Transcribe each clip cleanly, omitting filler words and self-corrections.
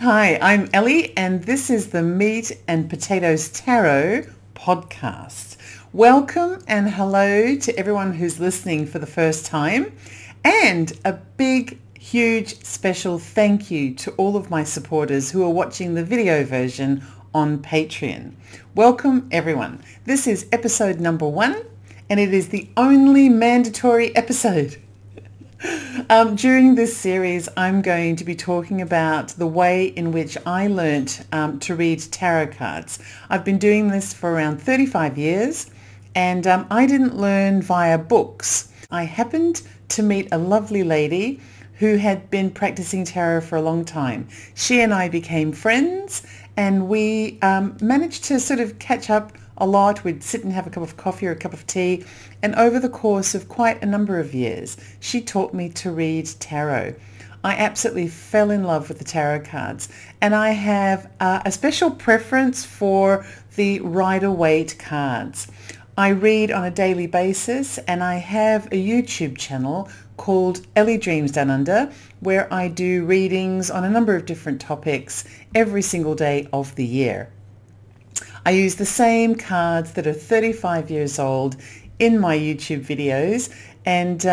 Hi, I'm Ellie and this is the Meat and Potatoes Tarot podcast. Welcome and hello to everyone who's listening for the first time, and a big, huge, special thank you to all of my supporters who are watching the video version on Patreon. Welcome everyone. This is episode number 1 and it is the only mandatory episode. During this series, I'm going to be talking about the way in which I learnt to read tarot cards. I've been doing this for around 35 years, and I didn't learn via books. I happened to meet a lovely lady who had been practicing tarot for a long time. She and I became friends, and we managed to sort of catch up a lot. We'd sit and have a cup of coffee or a cup of tea, and over the course of quite a number of years she taught me to read tarot. I absolutely fell in love with the tarot cards, and I have a special preference for the Rider-Waite cards. I read on a daily basis, and I have a YouTube channel called Ellie Dreams Down Under where I do readings on a number of different topics every single day of the year. I use the same cards that are 35 years old in my YouTube videos, and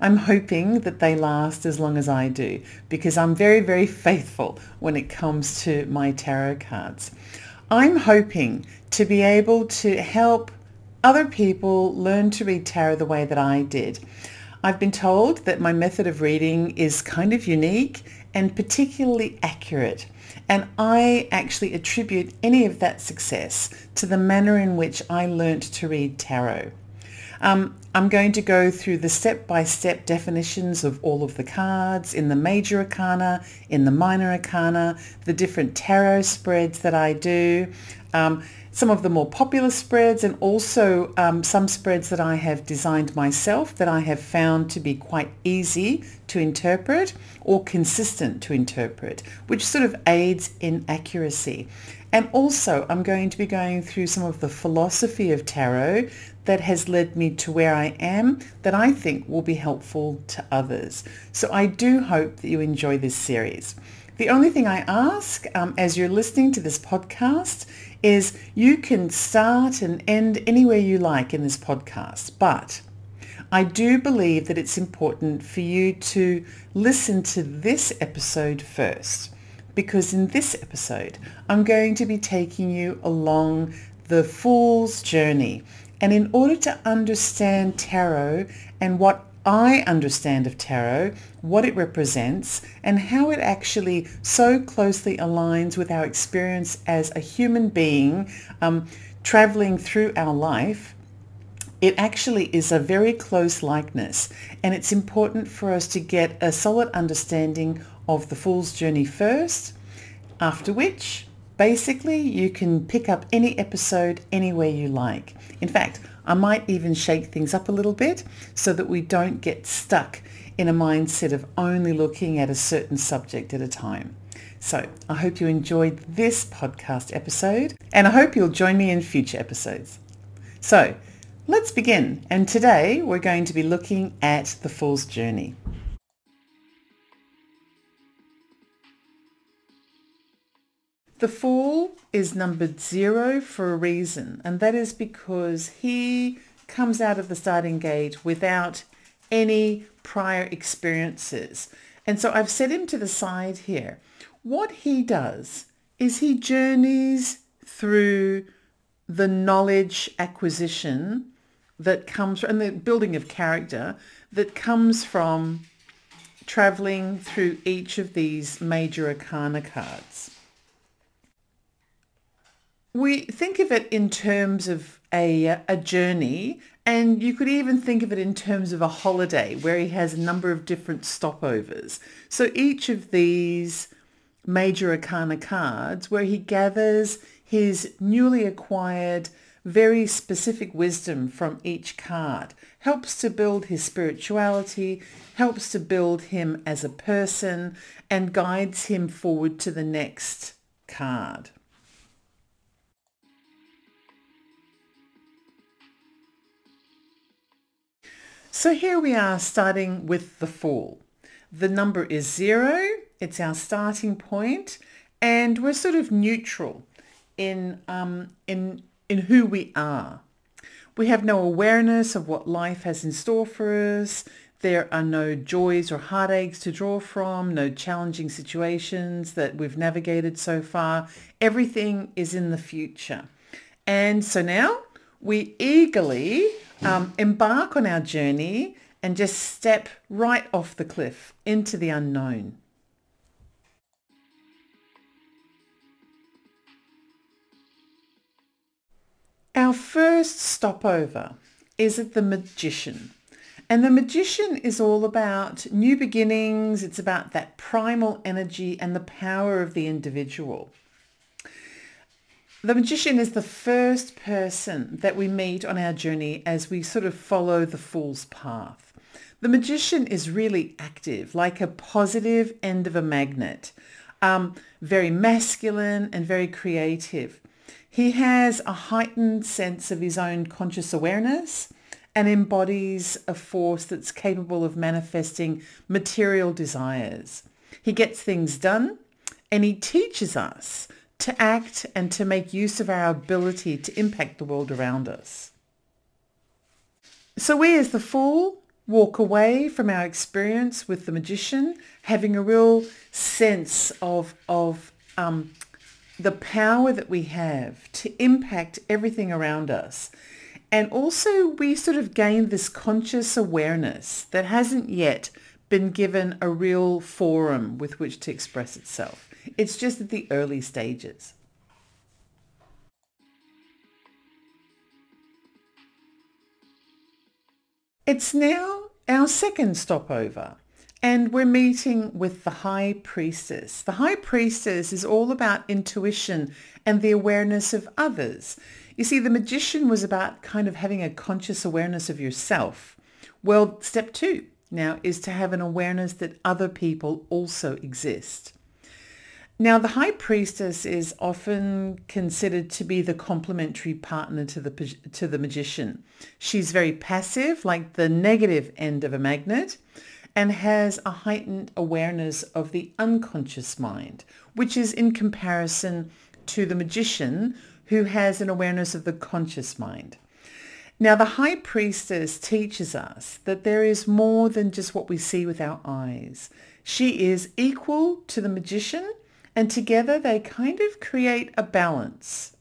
I'm hoping that they last as long as I do, because I'm very, very faithful when it comes to my tarot cards. I'm hoping to be able to help other people learn to read tarot the way that I did. I've been told that my method of reading is kind of unique and particularly accurate. And I actually attribute any of that success to the manner in which I learnt to read tarot. I'm going to go through the step-by-step definitions of all of the cards in the Major Arcana, in the Minor Arcana, the different tarot spreads that I do, some of the more popular spreads, and also some spreads that I have designed myself that I have found to be quite easy to interpret or consistent to interpret, which sort of aids in accuracy. And also I'm going to be going through some of the philosophy of tarot that has led me to where I am, that I think will be helpful to others. So I do hope that you enjoy this series. The only thing I ask as you're listening to this podcast is you can start and end anywhere you like in this podcast, but I do believe that it's important for you to listen to this episode first, because in this episode I'm going to be taking you along the Fool's Journey. And in order to understand tarot and what I understand of tarot, what it represents, and how it actually so closely aligns with our experience as a human being traveling through our life, it actually is a very close likeness, and it's important for us to get a solid understanding of the Fool's Journey first, after which basically you can pick up any episode anywhere you like. In fact, I might even shake things up a little bit so that we don't get stuck in a mindset of only looking at a certain subject at a time. So I hope you enjoyed this podcast episode, and I hope you'll join me in future episodes. So let's begin. And today we're going to be looking at the Fool's Journey. The Fool is numbered 0 for a reason, and that is because he comes out of the starting gate without any prior experiences. And so I've set him to the side here. What he does is he journeys through the knowledge acquisition that comes from, and the building of character that comes from traveling through each of these Major Arcana cards. We think of it in terms of a journey, and you could even think of it in terms of a holiday where he has a number of different stopovers. So each of these Major Arcana cards, where he gathers his newly acquired very specific wisdom from each card, helps to build his spirituality, helps to build him as a person, and guides him forward to the next card. So here we are, starting with the Fool. The number is 0. It's our starting point, and we're sort of neutral in who we are. We have no awareness of what life has in store for us. There are no joys or heartaches to draw from, no challenging situations that we've navigated so far. Everything is in the future. And so now we eagerly embark on our journey and just step right off the cliff into the unknown. Our first stopover is at the Magician. And the Magician is all about new beginnings. It's about that primal energy and the power of the individual. The Magician is the first person that we meet on our journey as we sort of follow the Fool's path. The Magician is really active, like a positive end of a magnet, very masculine and very creative. He has a heightened sense of his own conscious awareness and embodies a force that's capable of manifesting material desires. He gets things done, and he teaches us to act and to make use of our ability to impact the world around us. So we as the Fool walk away from our experience with the Magician, having a real sense of the power that we have to impact everything around us. And also we sort of gain this conscious awareness that hasn't yet been given a real forum with which to express itself. It's just at the early stages. It's now our second stopover, and we're meeting with the High Priestess. The High Priestess is all about intuition and the awareness of others. You see, the Magician was about kind of having a conscious awareness of yourself. Well, step two now is to have an awareness that other people also exist. Now, the High Priestess is often considered to be the complementary partner to the Magician. She's very passive, like the negative end of a magnet, and has a heightened awareness of the unconscious mind, which is in comparison to the Magician, who has an awareness of the conscious mind. Now, the High Priestess teaches us that there is more than just what we see with our eyes. She is equal to the Magician, and together they kind of create a balance.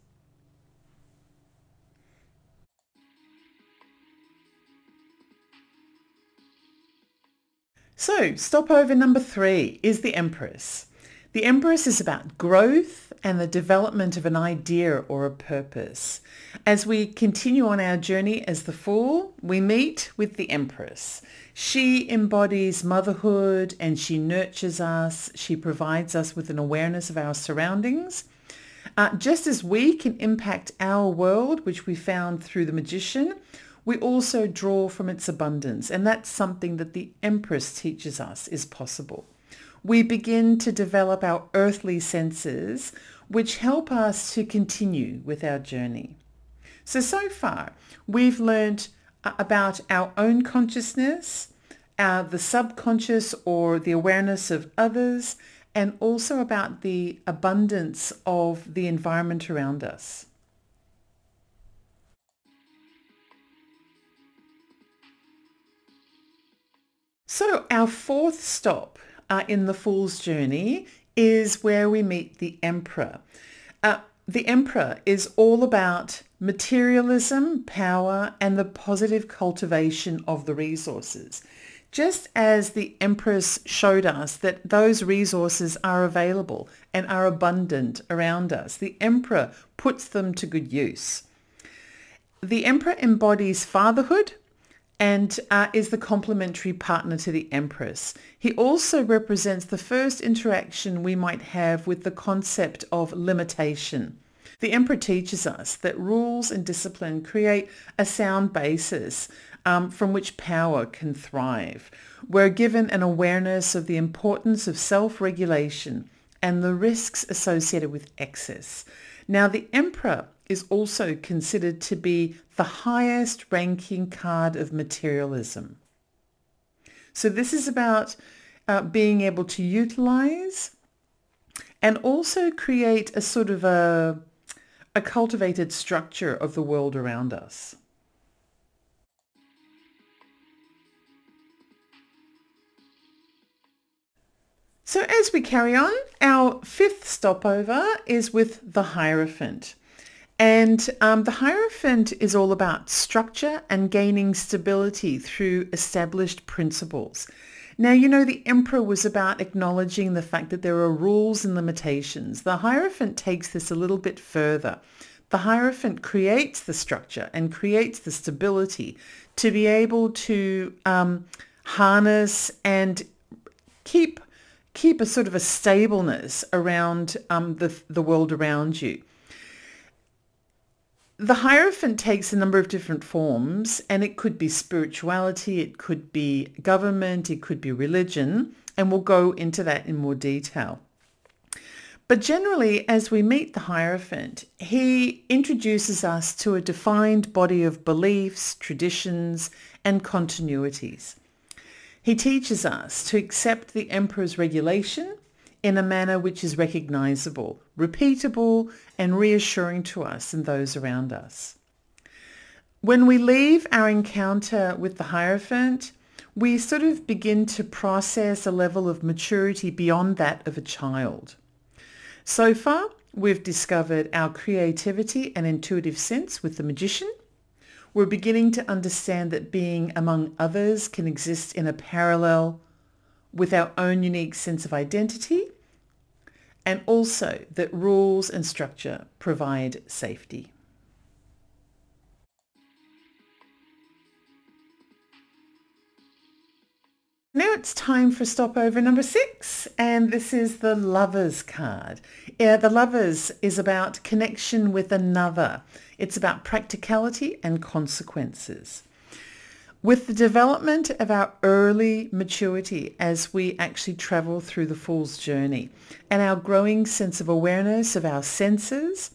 So, stopover number 3 is the Empress. The Empress is about growth and the development of an idea or a purpose. As we continue on our journey as the Fool, we meet with the Empress. She embodies motherhood and she nurtures us. She provides us with an awareness of our surroundings. Just as we can impact our world, which we found through the Magician, we also draw from its abundance. And that's something that the Empress teaches us is possible. We begin to develop our earthly senses, which help us to continue with our journey. So far, we've learned about our own consciousness, the subconscious or the awareness of others, and also about the abundance of the environment around us. So our fourth stop in the Fool's Journey is where we meet the Emperor. The Emperor is all about materialism, power, and the positive cultivation of the resources. Just as the Empress showed us that those resources are available and are abundant around us, the Emperor puts them to good use. The Emperor embodies fatherhood, and is the complementary partner to the Empress. He also represents the first interaction we might have with the concept of limitation. The Emperor teaches us that rules and discipline create a sound basis from which power can thrive. We're given an awareness of the importance of self-regulation and the risks associated with excess. Now, the Emperor is also considered to be the highest ranking card of materialism. So this is about being able to utilize and also create a sort of a cultivated structure of the world around us. So as we carry on, our fifth stopover is with the Hierophant. And the Hierophant is all about structure and gaining stability through established principles. Now, you know, the Emperor was about acknowledging the fact that there are rules and limitations. The Hierophant takes this a little bit further. The Hierophant creates the structure and creates the stability to be able to harness and keep a sort of a stableness around the world around you. The Hierophant takes a number of different forms, and it could be spirituality, it could be government, it could be religion, and we'll go into that in more detail. But generally, as we meet the Hierophant, he introduces us to a defined body of beliefs, traditions, and continuities. He teaches us to accept the Emperor's regulation in a manner which is recognizable, repeatable, and reassuring to us and those around us. When we leave our encounter with the Hierophant, we sort of begin to process a level of maturity beyond that of a child. So far, we've discovered our creativity and intuitive sense with the Magician. We're beginning to understand that being among others can exist in a parallel with our own unique sense of identity, and also that rules and structure provide safety. Now it's time for stopover number 6, and this is the Lovers card. Yeah, the Lovers is about connection with another. It's about practicality and consequences. With the development of our early maturity as we actually travel through the Fool's Journey and our growing sense of awareness of our senses,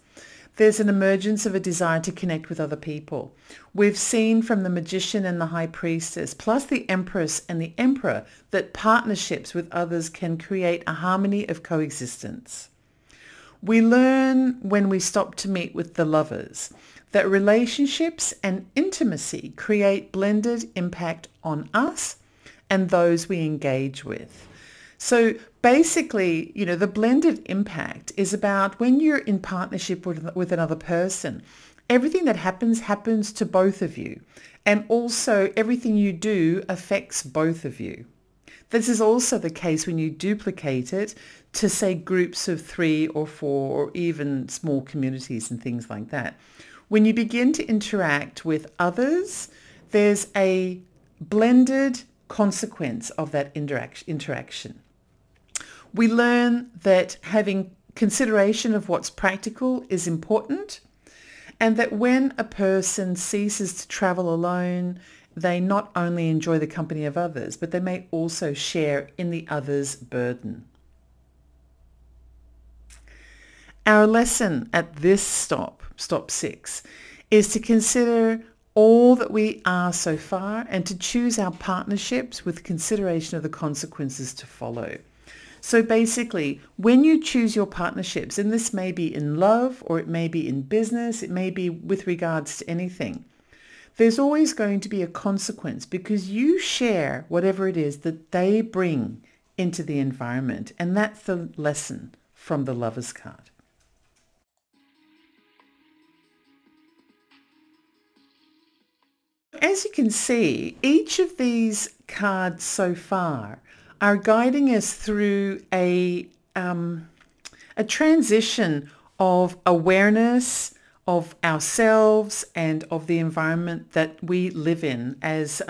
there's an emergence of a desire to connect with other people. We've seen from the Magician and the High Priestess, plus the Empress and the Emperor, that partnerships with others can create a harmony of coexistence. We learn when we stop to meet with the Lovers that relationships and intimacy create blended impact on us and those we engage with. So basically, you know, the blended impact is about when you're in partnership with another person, everything that happens to both of you. And also everything you do affects both of you. This is also the case when you duplicate it to, say, groups of 3 or 4 or even small communities and things like that. When you begin to interact with others, there's a blended consequence of that interaction. We learn that having consideration of what's practical is important, and that when a person ceases to travel alone, they not only enjoy the company of others, but they may also share in the other's burden. Our lesson at this stop 6, is to consider all that we are so far and to choose our partnerships with consideration of the consequences to follow. So basically, when you choose your partnerships, and this may be in love or it may be in business, it may be with regards to anything, there's always going to be a consequence because you share whatever it is that they bring into the environment. And that's the lesson from the Lovers card. As you can see, each of these cards so far are guiding us through a transition of awareness of ourselves and of the environment that we live in as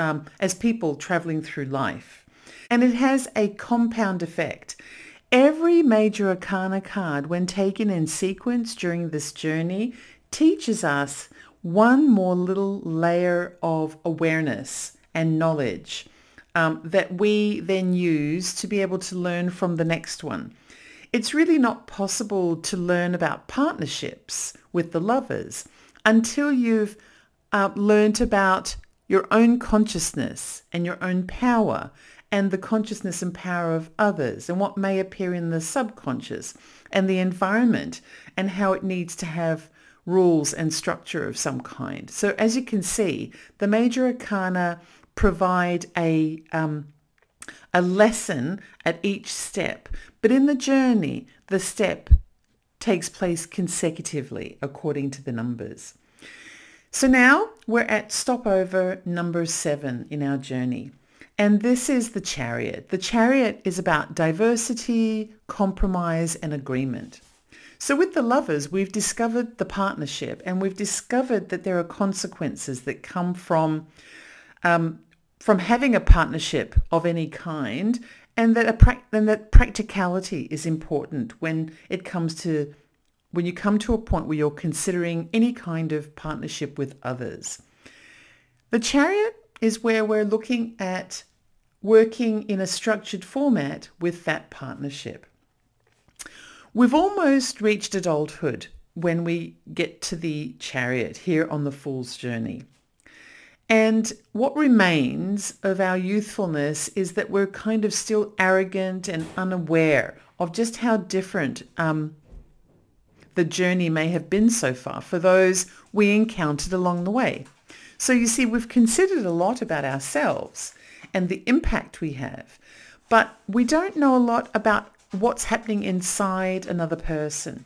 people traveling through life. And it has a compound effect. Every Major Arcana card, when taken in sequence during this journey, teaches us one more little layer of awareness and knowledge that we then use to be able to learn from the next one. It's really not possible to learn about partnerships with the Lovers until you've learnt about your own consciousness and your own power and the consciousness and power of others, and what may appear in the subconscious, and the environment, and how it needs to have rules and structure of some kind. So as you can see, the Major Arcana provide a lesson at each step, but in the journey, the step takes place consecutively according to the numbers. So now we're at stopover number 7 in our journey. And this is the Chariot. The Chariot is about diversity, compromise, and agreement. So with the Lovers, we've discovered the partnership, and we've discovered that there are consequences that come from having a partnership of any kind, and that practicality is important when it comes to, when you come to a point where you're considering any kind of partnership with others. The Chariot is where we're looking at working in a structured format with that partnership. We've almost reached adulthood when we get to the Chariot here on the Fool's Journey. And what remains of our youthfulness is that we're kind of still arrogant and unaware of just how different the journey may have been so far for those we encountered along the way. So you see, we've considered a lot about ourselves and the impact we have, but we don't know a lot about what's happening inside another person.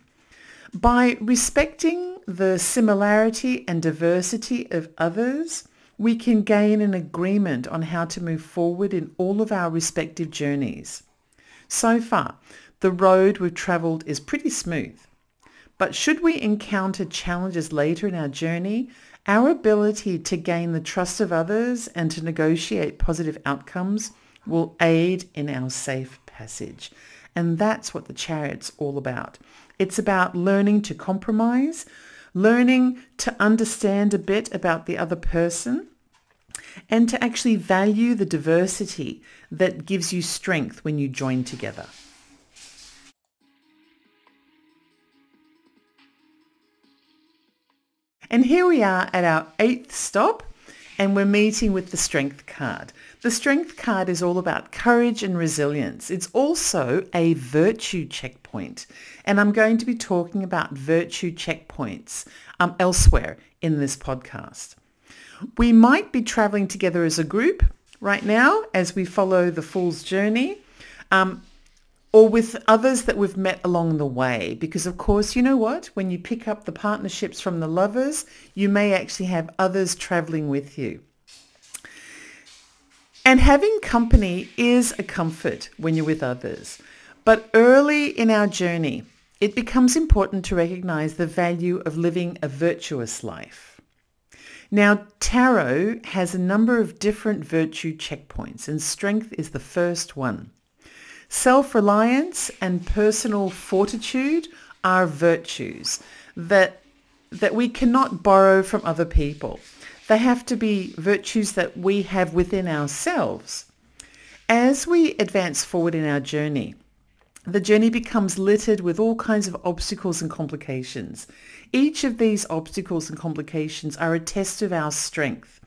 By respecting the similarity and diversity of others, we can gain an agreement on how to move forward in all of our respective journeys. So far, the road we've traveled is pretty smooth. But should we encounter challenges later in our journey, our ability to gain the trust of others and to negotiate positive outcomes will aid in our safe passage. And that's what the Chariot's all about. It's about learning to compromise, learning to understand a bit about the other person, and to actually value the diversity that gives you strength when you join together. And here we are at our 8th stop, and we're meeting with the Strength card. The Strength card is all about courage and resilience. It's also a virtue checkpoint, and I'm going to be talking about virtue checkpoints elsewhere in this podcast. We might be traveling together as a group right now as we follow the Fool's Journey, or with others that we've met along the way. Because of course, you know what? When you pick up the partnerships from the Lovers, you may actually have others traveling with you. And having company is a comfort when you're with others. But early in our journey, it becomes important to recognize the value of living a virtuous life. Now, tarot has a number of different virtue checkpoints, and strength is the first one. Self-reliance and personal fortitude are virtues that we cannot borrow from other people. They have to be virtues that we have within ourselves. As we advance forward in our journey, the journey becomes littered with all kinds of obstacles and complications. Each of these obstacles and complications are a test of our strength.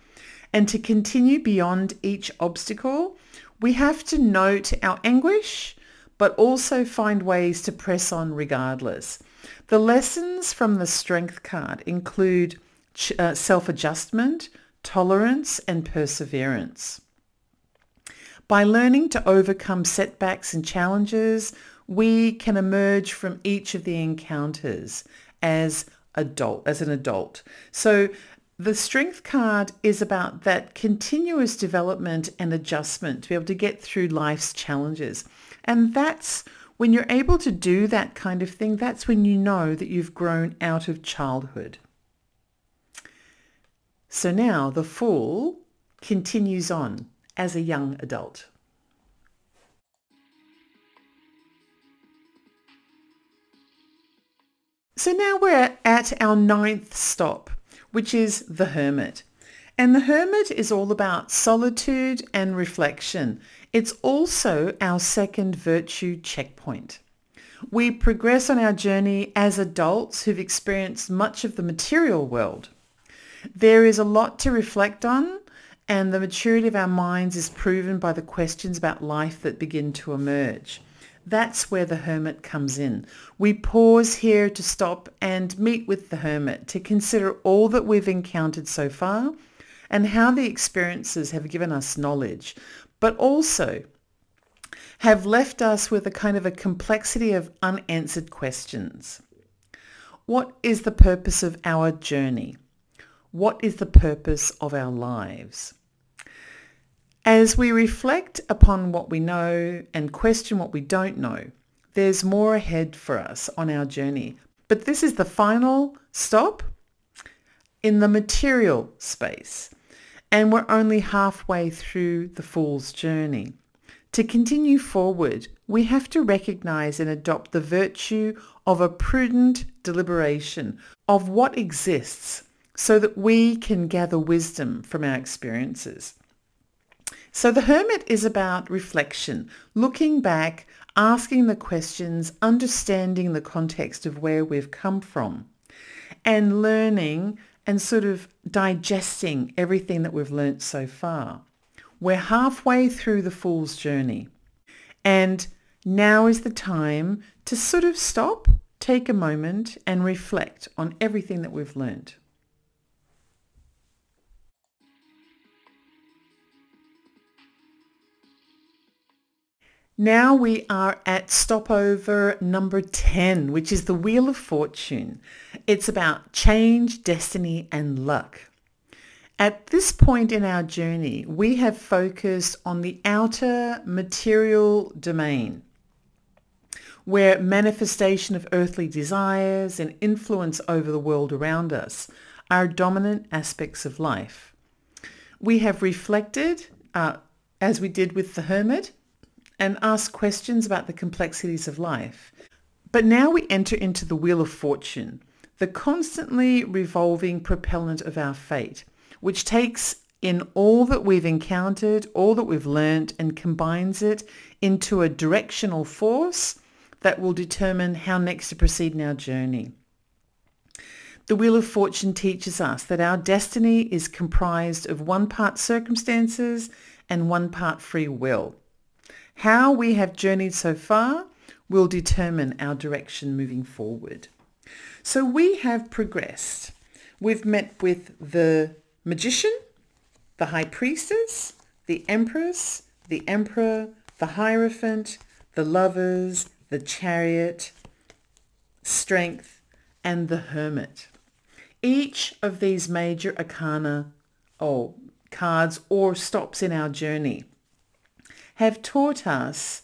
And to continue beyond each obstacle, we have to note our anguish, but also find ways to press on regardless. The lessons from the Strength card include self-adjustment, tolerance, and perseverance. By learning to overcome setbacks and challenges, we can emerge from each of the encounters as an adult. So the Strength card is about that continuous development and adjustment to be able to get through life's challenges. And that's when you're able to do that kind of thing, that's when you know that you've grown out of childhood. So now the Fool continues on as a young adult. So now we're at our 9th stop, which is the Hermit. And the Hermit is all about solitude and reflection. It's also our 2nd virtue checkpoint. We progress on our journey as adults who've experienced much of the material world. There is a lot to reflect on and the maturity of our minds is proven by the questions about life that begin to emerge. That's where the hermit comes in. We pause here to stop and meet with the hermit to consider all that we've encountered so far and how the experiences have given us knowledge, but also have left us with a kind of a complexity of unanswered questions. What is the purpose of our journey? What is the purpose of our lives? As we reflect upon what we know and question what we don't know, there's more ahead for us on our journey. But this is the final stop in the material space, and we're only halfway through the Fool's Journey. To continue forward, we have to recognize and adopt the virtue of a prudent deliberation of what exists so that we can gather wisdom from our experiences. So the hermit is about reflection, looking back, asking the questions, understanding the context of where we've come from, and learning and sort of digesting everything that we've learnt so far. We're halfway through the Fool's Journey, and now is the time to sort of stop, take a moment, and reflect on everything that we've learnt. Now we are at stopover number 10, which is the Wheel of Fortune. It's about change, destiny, and luck. At this point in our journey, we have focused on the outer material domain, where manifestation of earthly desires and influence over the world around us are dominant aspects of life. We have reflected, as we did with the hermit, and ask questions about the complexities of life. But now we enter into the Wheel of Fortune, the constantly revolving propellant of our fate, which takes in all that we've encountered, all that we've learned, and combines it into a directional force that will determine how next to proceed in our journey. The Wheel of Fortune teaches us that our destiny is comprised of one part circumstances and one part free will. How we have journeyed so far will determine our direction moving forward. So we have progressed. We've met with the Magician, the High Priestess, the Empress, the Emperor, the Hierophant, the Lovers, the Chariot, Strength, and the Hermit. Each of these major arcana cards or stops in our journey have taught us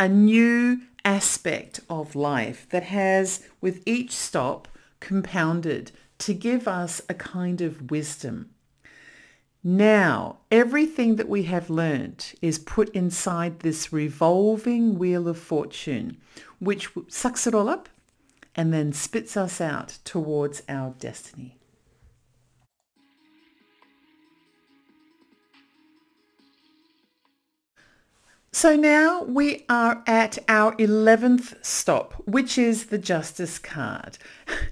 a new aspect of life that has, with each stop, compounded to give us a kind of wisdom. Now, everything that we have learnt is put inside this revolving Wheel of Fortune, which sucks it all up and then spits us out towards our destiny. So now we are at our 11th stop, which is the Justice card.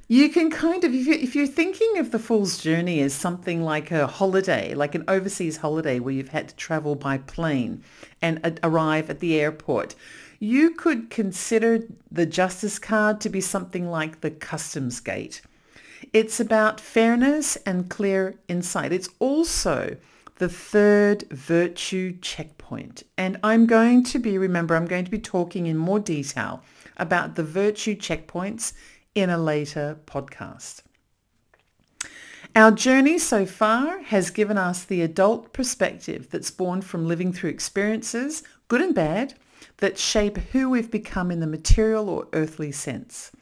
You can kind of, if you're thinking of the Fool's Journey as something like a holiday, like an overseas holiday where you've had to travel by plane and arrive at the airport, you could consider the Justice card to be something like the customs gate. It's about fairness and clear insight. It's also the third virtue checkpoint. And I'm going to be talking in more detail about the virtue checkpoints in a later podcast. Our journey so far has given us the adult perspective that's born from living through experiences, good and bad, that shape who we've become in the material or earthly sense.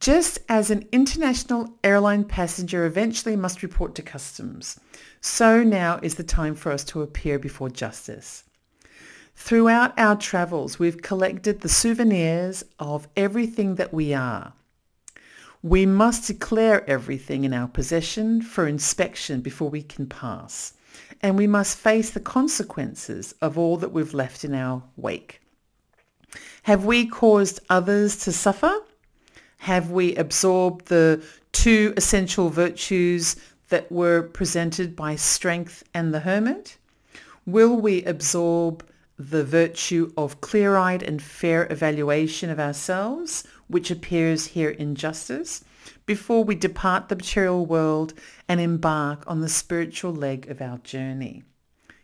Just as an international airline passenger eventually must report to customs, so now is the time for us to appear before justice. Throughout our travels, we've collected the souvenirs of everything that we are. We must declare everything in our possession for inspection before we can pass, and we must face the consequences of all that we've left in our wake. Have we caused others to suffer? Have we absorbed the two essential virtues that were presented by Strength and the Hermit? Will we absorb the virtue of clear-eyed and fair evaluation of ourselves, which appears here in Justice, before we depart the material world and embark on the spiritual leg of our journey?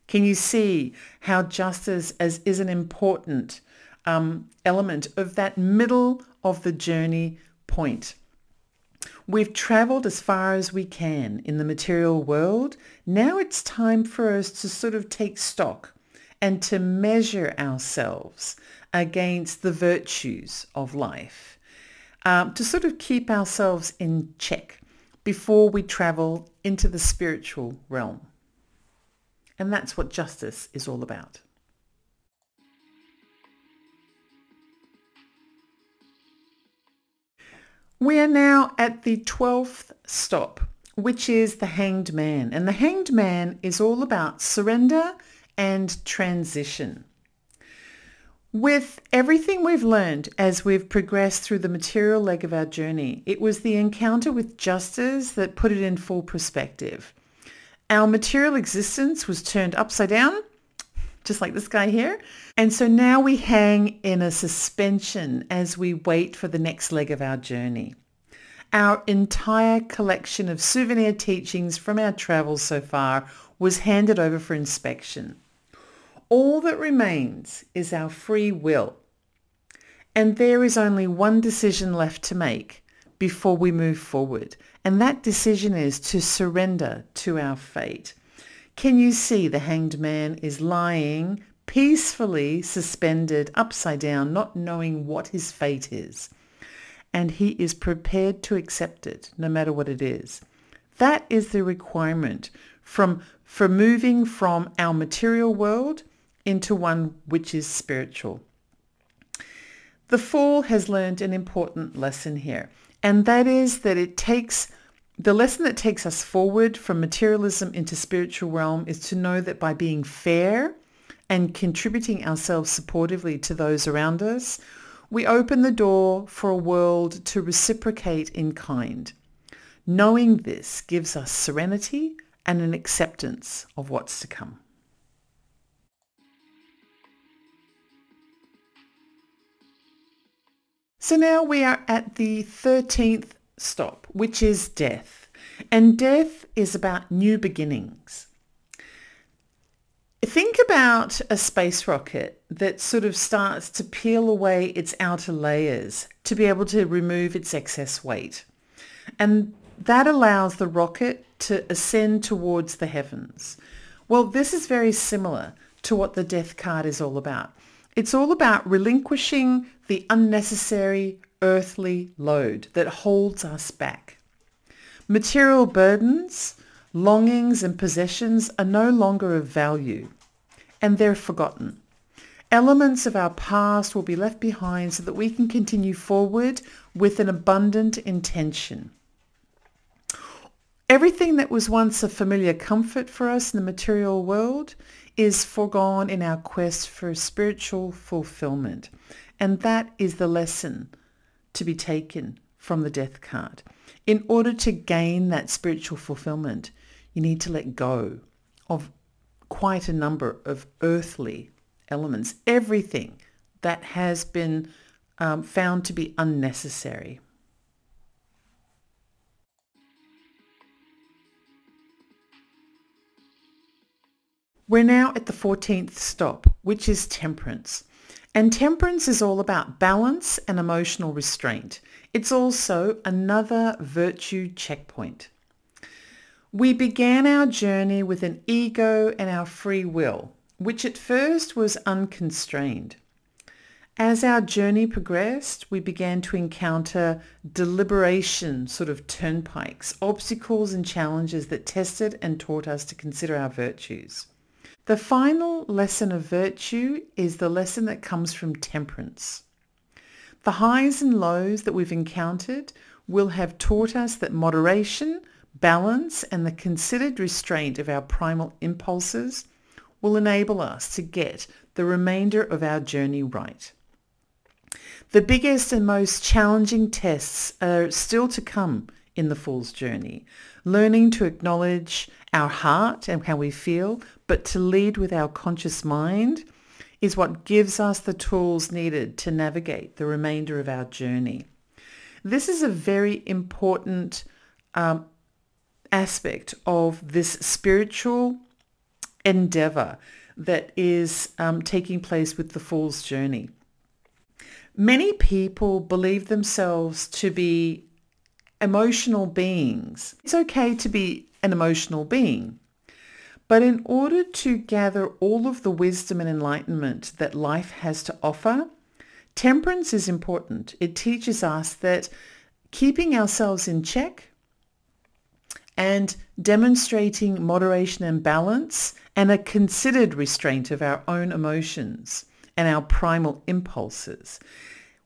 Can you see how Justice is an important element of that middle of the journey point? We've traveled as far as we can in the material world. Now it's time for us to sort of take stock and to measure ourselves against the virtues of life, to sort of keep ourselves in check before we travel into the spiritual realm. And that's what Justice is all about. We are now at the 12th stop, which is the Hanged Man. And the Hanged Man is all about surrender and transition. With everything we've learned as we've progressed through the material leg of our journey, it was the encounter with Justice that put it in full perspective. Our material existence was turned upside down, just like this guy here. And so now we hang in a suspension as we wait for the next leg of our journey. Our entire collection of souvenir teachings from our travels so far was handed over for inspection. All that remains is our free will. And there is only one decision left to make before we move forward. And that decision is to surrender to our fate. Can you see the Hanged Man is lying peacefully suspended upside down, not knowing what his fate is? And he is prepared to accept it, no matter what it is. That is the requirement for moving from our material world into one which is spiritual. The Fool has learned an important lesson here, and that is that it takes the lesson that takes us forward from materialism into spiritual realm is to know that by being fair and contributing ourselves supportively to those around us, we open the door for a world to reciprocate in kind. Knowing this gives us serenity and an acceptance of what's to come. So now we are at the 13th stop, which is Death. And Death is about new beginnings. Think about a space rocket that sort of starts to peel away its outer layers to be able to remove its excess weight. And that allows the rocket to ascend towards the heavens. Well, this is very similar to what the Death card is all about. It's all about relinquishing the unnecessary earthly load that holds us back. Material burdens, longings and possessions are no longer of value, and they're forgotten. Elements of our past will be left behind so that we can continue forward with an abundant intention. Everything that was once a familiar comfort for us in the material world is foregone in our quest for spiritual fulfillment. And that is the lesson to be taken from the Death card. In order to gain that spiritual fulfillment, you need to let go of quite a number of earthly elements, everything that has been found to be unnecessary. We're now at the 14th stop, which is Temperance. And Temperance is all about balance and emotional restraint. It's also another virtue checkpoint. We began our journey with an ego and our free will, which at first was unconstrained. As our journey progressed, we began to encounter deliberation sort of turnpikes, obstacles and challenges that tested and taught us to consider our virtues. The final lesson of virtue is the lesson that comes from Temperance. The highs and lows that we've encountered will have taught us that moderation, balance, and the considered restraint of our primal impulses will enable us to get the remainder of our journey right. The biggest and most challenging tests are still to come in the Fool's Journey. learning to acknowledge our heart and how we feel, but to lead with our conscious mind is what gives us the tools needed to navigate the remainder of our journey. This is a very important aspect of this spiritual endeavor that is taking place with the Fool's Journey. Many people believe themselves to be emotional beings. It's okay to be an emotional being, but in order to gather all of the wisdom and enlightenment that life has to offer, temperance is important. It teaches us that keeping ourselves in check and demonstrating moderation and balance and a considered restraint of our own emotions and our primal impulses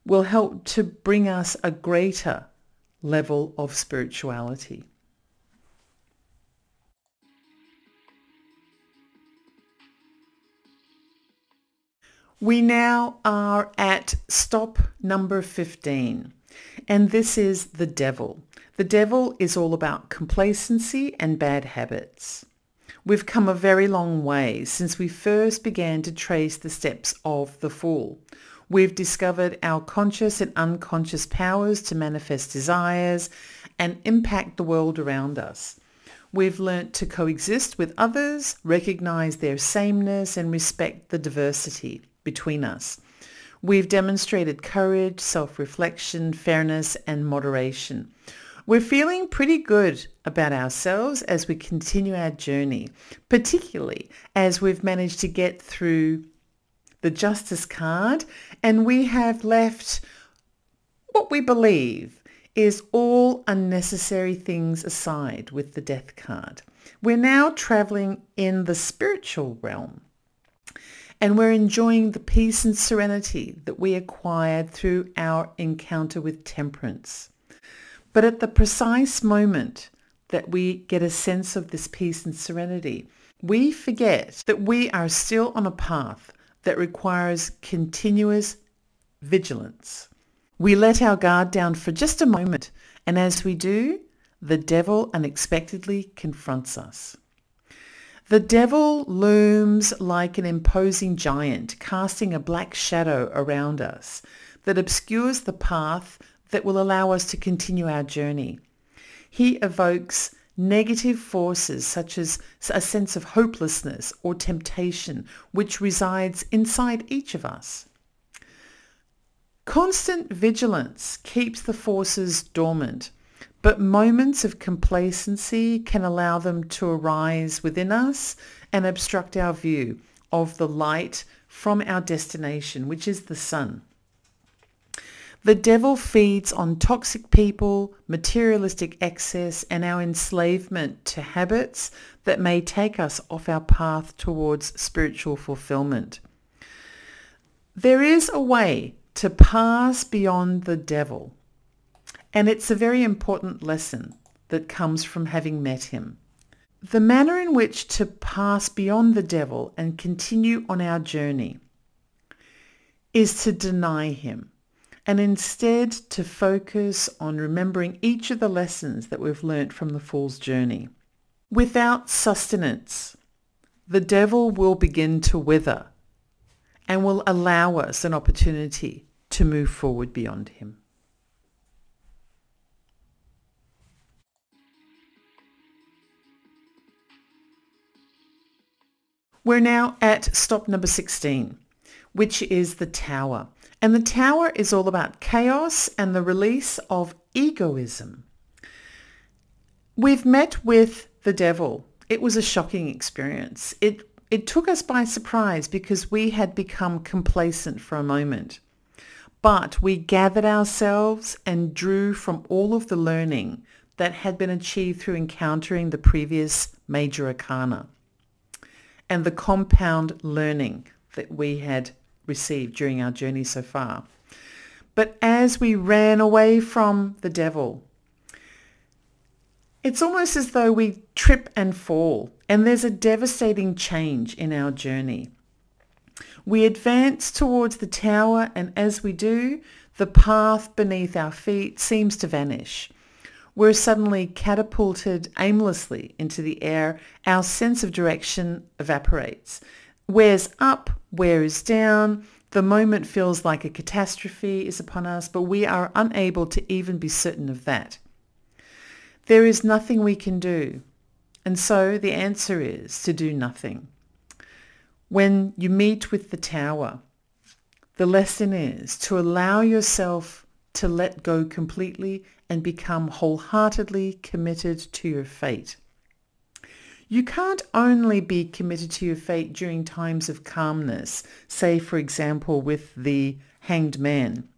will help to bring us a greater level of spirituality. We now are at stop number 15, and this is the devil. The devil is all about complacency and bad habits. We've come a very long way since we first began to trace the steps of the Fool. We've discovered our conscious and unconscious powers to manifest desires and impact the world around us. We've learnt to coexist with others, recognize their sameness, and respect the diversity between us. We've demonstrated courage, self-reflection, fairness, and moderation. We're feeling pretty good about ourselves as we continue our journey, particularly as we've managed to get through the Justice card and we have left what we believe is all unnecessary things aside with the Death card. We're now traveling in the spiritual realm and we're enjoying the peace and serenity that we acquired through our encounter with temperance. But at the precise moment that we get a sense of this peace and serenity, we forget that we are still on a path that requires continuous vigilance. We let our guard down for just a moment, and as we do, the devil unexpectedly confronts us. The devil looms like an imposing giant, casting a black shadow around us that obscures the path that will allow us to continue our journey. He evokes negative forces such as a sense of hopelessness or temptation, which resides inside each of us. Constant vigilance keeps the forces dormant, but moments of complacency can allow them to arise within us and obstruct our view of the light from our destination, which is the sun. The devil feeds on toxic people, materialistic excess, and our enslavement to habits that may take us off our path towards spiritual fulfillment. There is a way to pass beyond the devil, and it's a very important lesson that comes from having met him. The manner in which to pass beyond the devil and continue on our journey is to deny him, and instead to focus on remembering each of the lessons that we've learnt from the Fool's Journey. Without sustenance, the devil will begin to wither and will allow us an opportunity to move forward beyond him. We're now at stop number 16, which is the Tower. And the Tower is all about chaos and the release of egoism. We've met with the devil. It was a shocking experience. It took us by surprise because we had become complacent for a moment. But we gathered ourselves and drew from all of the learning that had been achieved through encountering the previous Major Arcana and the compound learning that we had received during our journey so far. But as we ran away from the devil, it's almost as though we trip and fall, and there's a devastating change in our journey. We advance towards the Tower, and as we do, the path beneath our feet seems to vanish. We're suddenly catapulted aimlessly into the air. Our sense of direction evaporates. Where's up? Where is down? The moment feels like a catastrophe is upon us, but we are unable to even be certain of that. There is nothing we can do, and so the answer is to do nothing. When you meet with the Tower, the lesson is to allow yourself to let go completely and become wholeheartedly committed to your fate. You can't only be committed to your fate during times of calmness, say for example with the Hanged Man.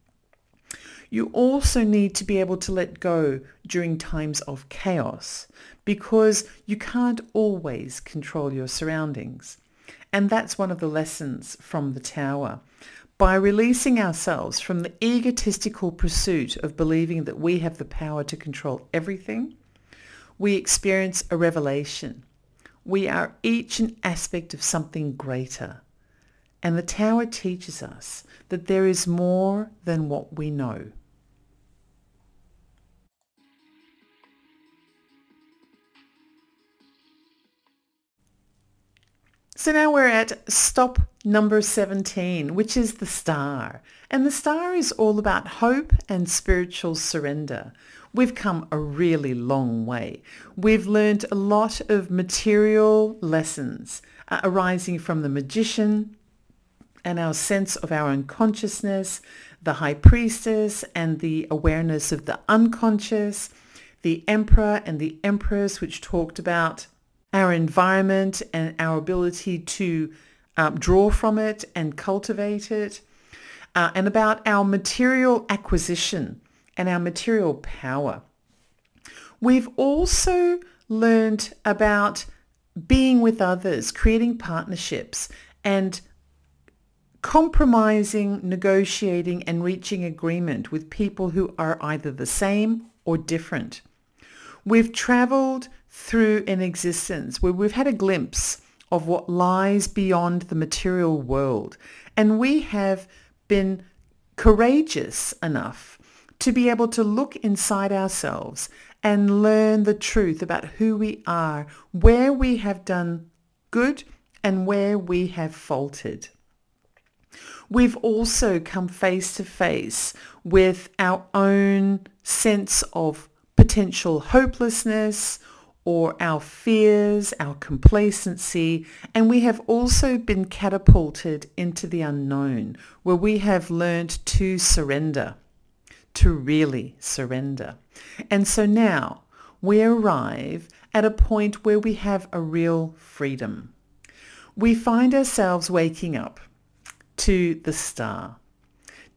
You also need to be able to let go during times of chaos, because you can't always control your surroundings. And that's one of the lessons from the Tower. By releasing ourselves from the egotistical pursuit of believing that we have the power to control everything, we experience a revelation. We are each an aspect of something greater. And the Tower teaches us that there is more than what we know. So now we're at stop number 17, which is the Star. And the Star is all about hope and spiritual surrender. We've come a really long way. We've learned a lot of material lessons arising from the Magician and our sense of our own consciousness, the High Priestess and the awareness of the unconscious, the Emperor and the Empress, which talked about our environment and our ability to draw from it and cultivate it, and about our material acquisition and our material power. We've also learned about being with others, creating partnerships and compromising, negotiating and reaching agreement with people who are either the same or different. We've traveled through an existence where we've had a glimpse of what lies beyond the material world, and we have been courageous enough to be able to look inside ourselves and learn the truth about who we are, where we have done good and where we have faltered. We've also come face to face with our own sense of potential hopelessness or our fears, our complacency, and we have also been catapulted into the unknown, where we have learned to surrender, to really surrender. And so now we arrive at a point where we have a real freedom. We find ourselves waking up to the Star.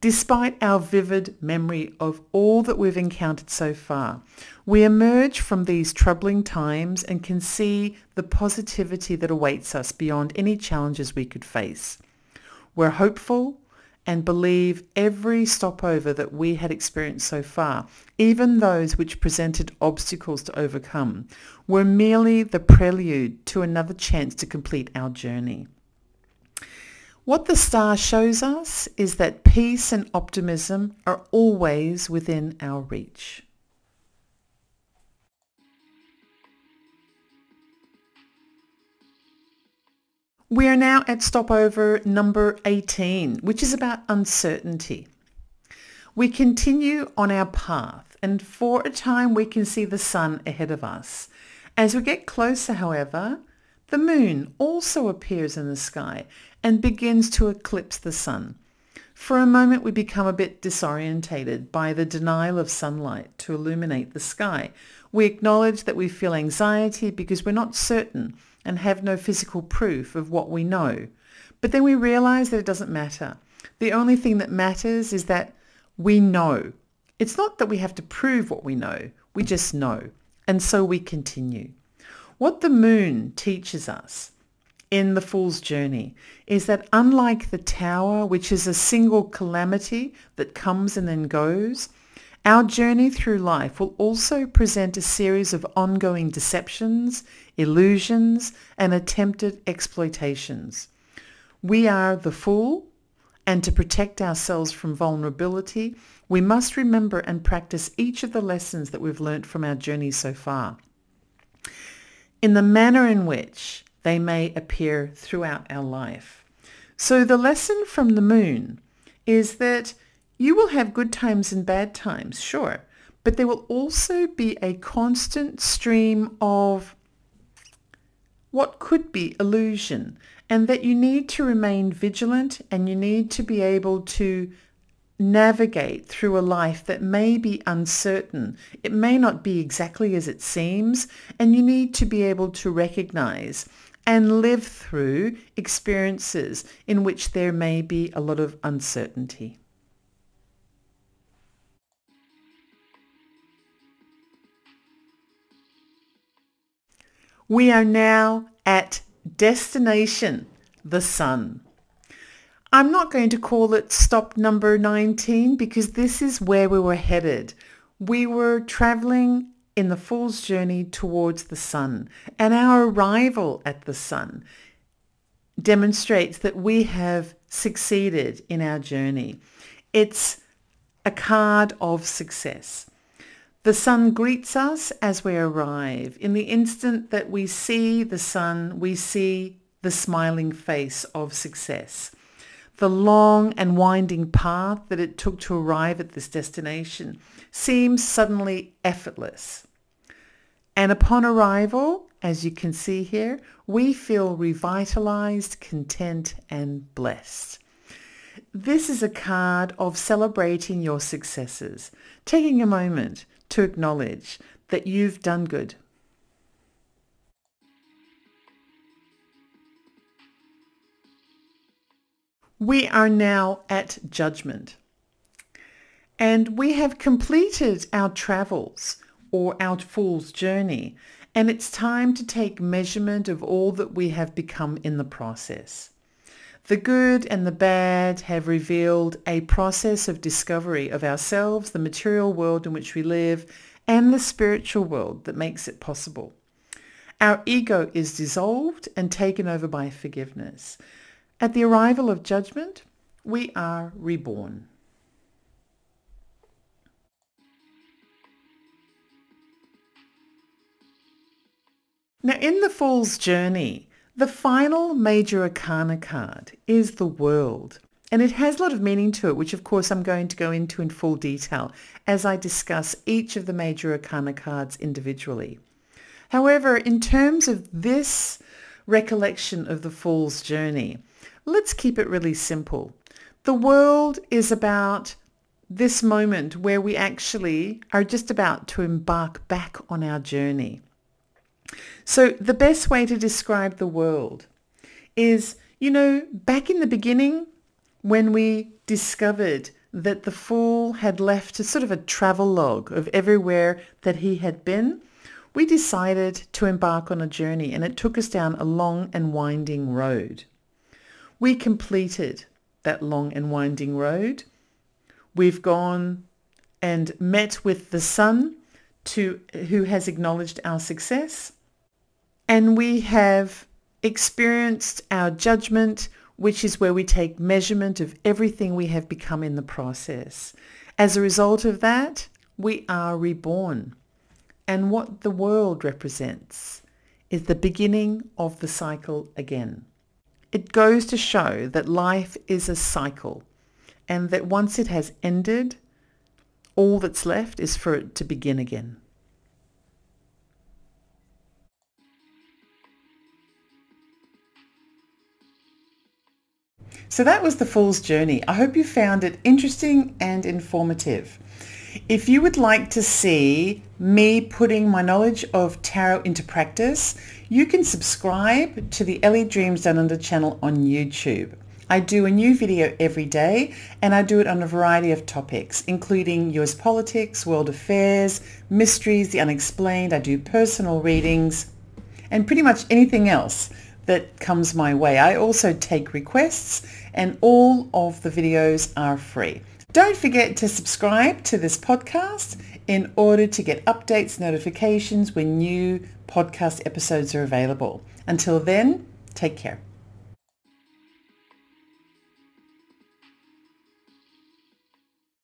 Despite our vivid memory of all that we've encountered so far, we emerge from these troubling times and can see the positivity that awaits us beyond any challenges we could face. We're hopeful and believe every stopover that we had experienced so far, even those which presented obstacles to overcome, were merely the prelude to another chance to complete our journey. What the Star shows us is that peace and optimism are always within our reach. We are now at stopover number 18, which is about uncertainty. We continue on our path, and for a time we can see the sun ahead of us. As we get closer, however, the moon also appears in the sky and begins to eclipse the sun. For a moment we become a bit disorientated by the denial of sunlight to illuminate the sky. We acknowledge that we feel anxiety because we're not certain and have no physical proof of what we know. But then we realize that it doesn't matter. The only thing that matters is that we know. It's not that we have to prove what we know, we just know. And so we continue. What the moon teaches us in the Fool's Journey is that unlike the Tower, which is a single calamity that comes and then goes, our journey through life will also present a series of ongoing deceptions, illusions, and attempted exploitations. We are the fool and to protect ourselves from vulnerability, we must remember and practice each of the lessons that we've learned from our journey so far, in the manner in which they may appear throughout our life. So the lesson from the moon is that you will have good times and bad times, sure, but there will also be a constant stream of what could be illusion, and that you need to remain vigilant and you need to be able to navigate through a life that may be uncertain. It may not be exactly as it seems, and you need to be able to recognize and live through experiences in which there may be a lot of uncertainty. We are now at destination, the sun. I'm not going to call it stop number 19 because this is where we were headed. We were traveling in the Fool's Journey towards the sun, and our arrival at the sun demonstrates that we have succeeded in our journey. It's a card of success. The sun greets us as we arrive. In the instant that we see the sun, we see the smiling face of success, the long and winding path that it took to arrive at this destination seems suddenly effortless. And upon arrival, as you can see here, we feel revitalized, content, and blessed. This is a card of celebrating your successes, taking a moment to acknowledge that you've done good. We are now at judgment, and we have completed our travels or our Fool's Journey, and it's time to take measurement of all that we have become in the process. The good and the bad have revealed a process of discovery of ourselves, the material world in which we live, and the spiritual world that makes it possible. Our ego is dissolved and taken over by forgiveness. At the arrival of judgment, we are reborn. Now, in the Fool's Journey, the final Major Arcana card is the World, and it has a lot of meaning to it, which of course I'm going to go into in full detail as I discuss each of the Major Arcana cards individually. However, in terms of this recollection of the Fool's Journey, let's keep it really simple. The World is about this moment where we actually are just about to embark back on our journey. So the best way to describe the world is, back in the beginning when we discovered that the fool had left a sort of a travel log of everywhere that he had been, we decided to embark on a journey, and it took us down a long and winding road. We completed that long and winding road. We've gone and met with the sun who has acknowledged our success. And we have experienced our judgment, which is where we take measurement of everything we have become in the process. As a result of that, we are reborn. And what the world represents is the beginning of the cycle again. It goes to show that life is a cycle, and that once it has ended, all that's left is for it to begin again. So that was the Fool's Journey. I hope you found it interesting and informative. If you would like to see me putting my knowledge of tarot into practice, you can subscribe to the Ellie Dreams Down Under channel on YouTube. I do a new video every day, and I do it on a variety of topics, including US politics, world affairs, mysteries, the unexplained. I do personal readings and pretty much anything else that comes my way. I also take requests, and all of the videos are free. Don't forget to subscribe to this podcast in order to get updates, notifications when new podcast episodes are available. Until then, take care.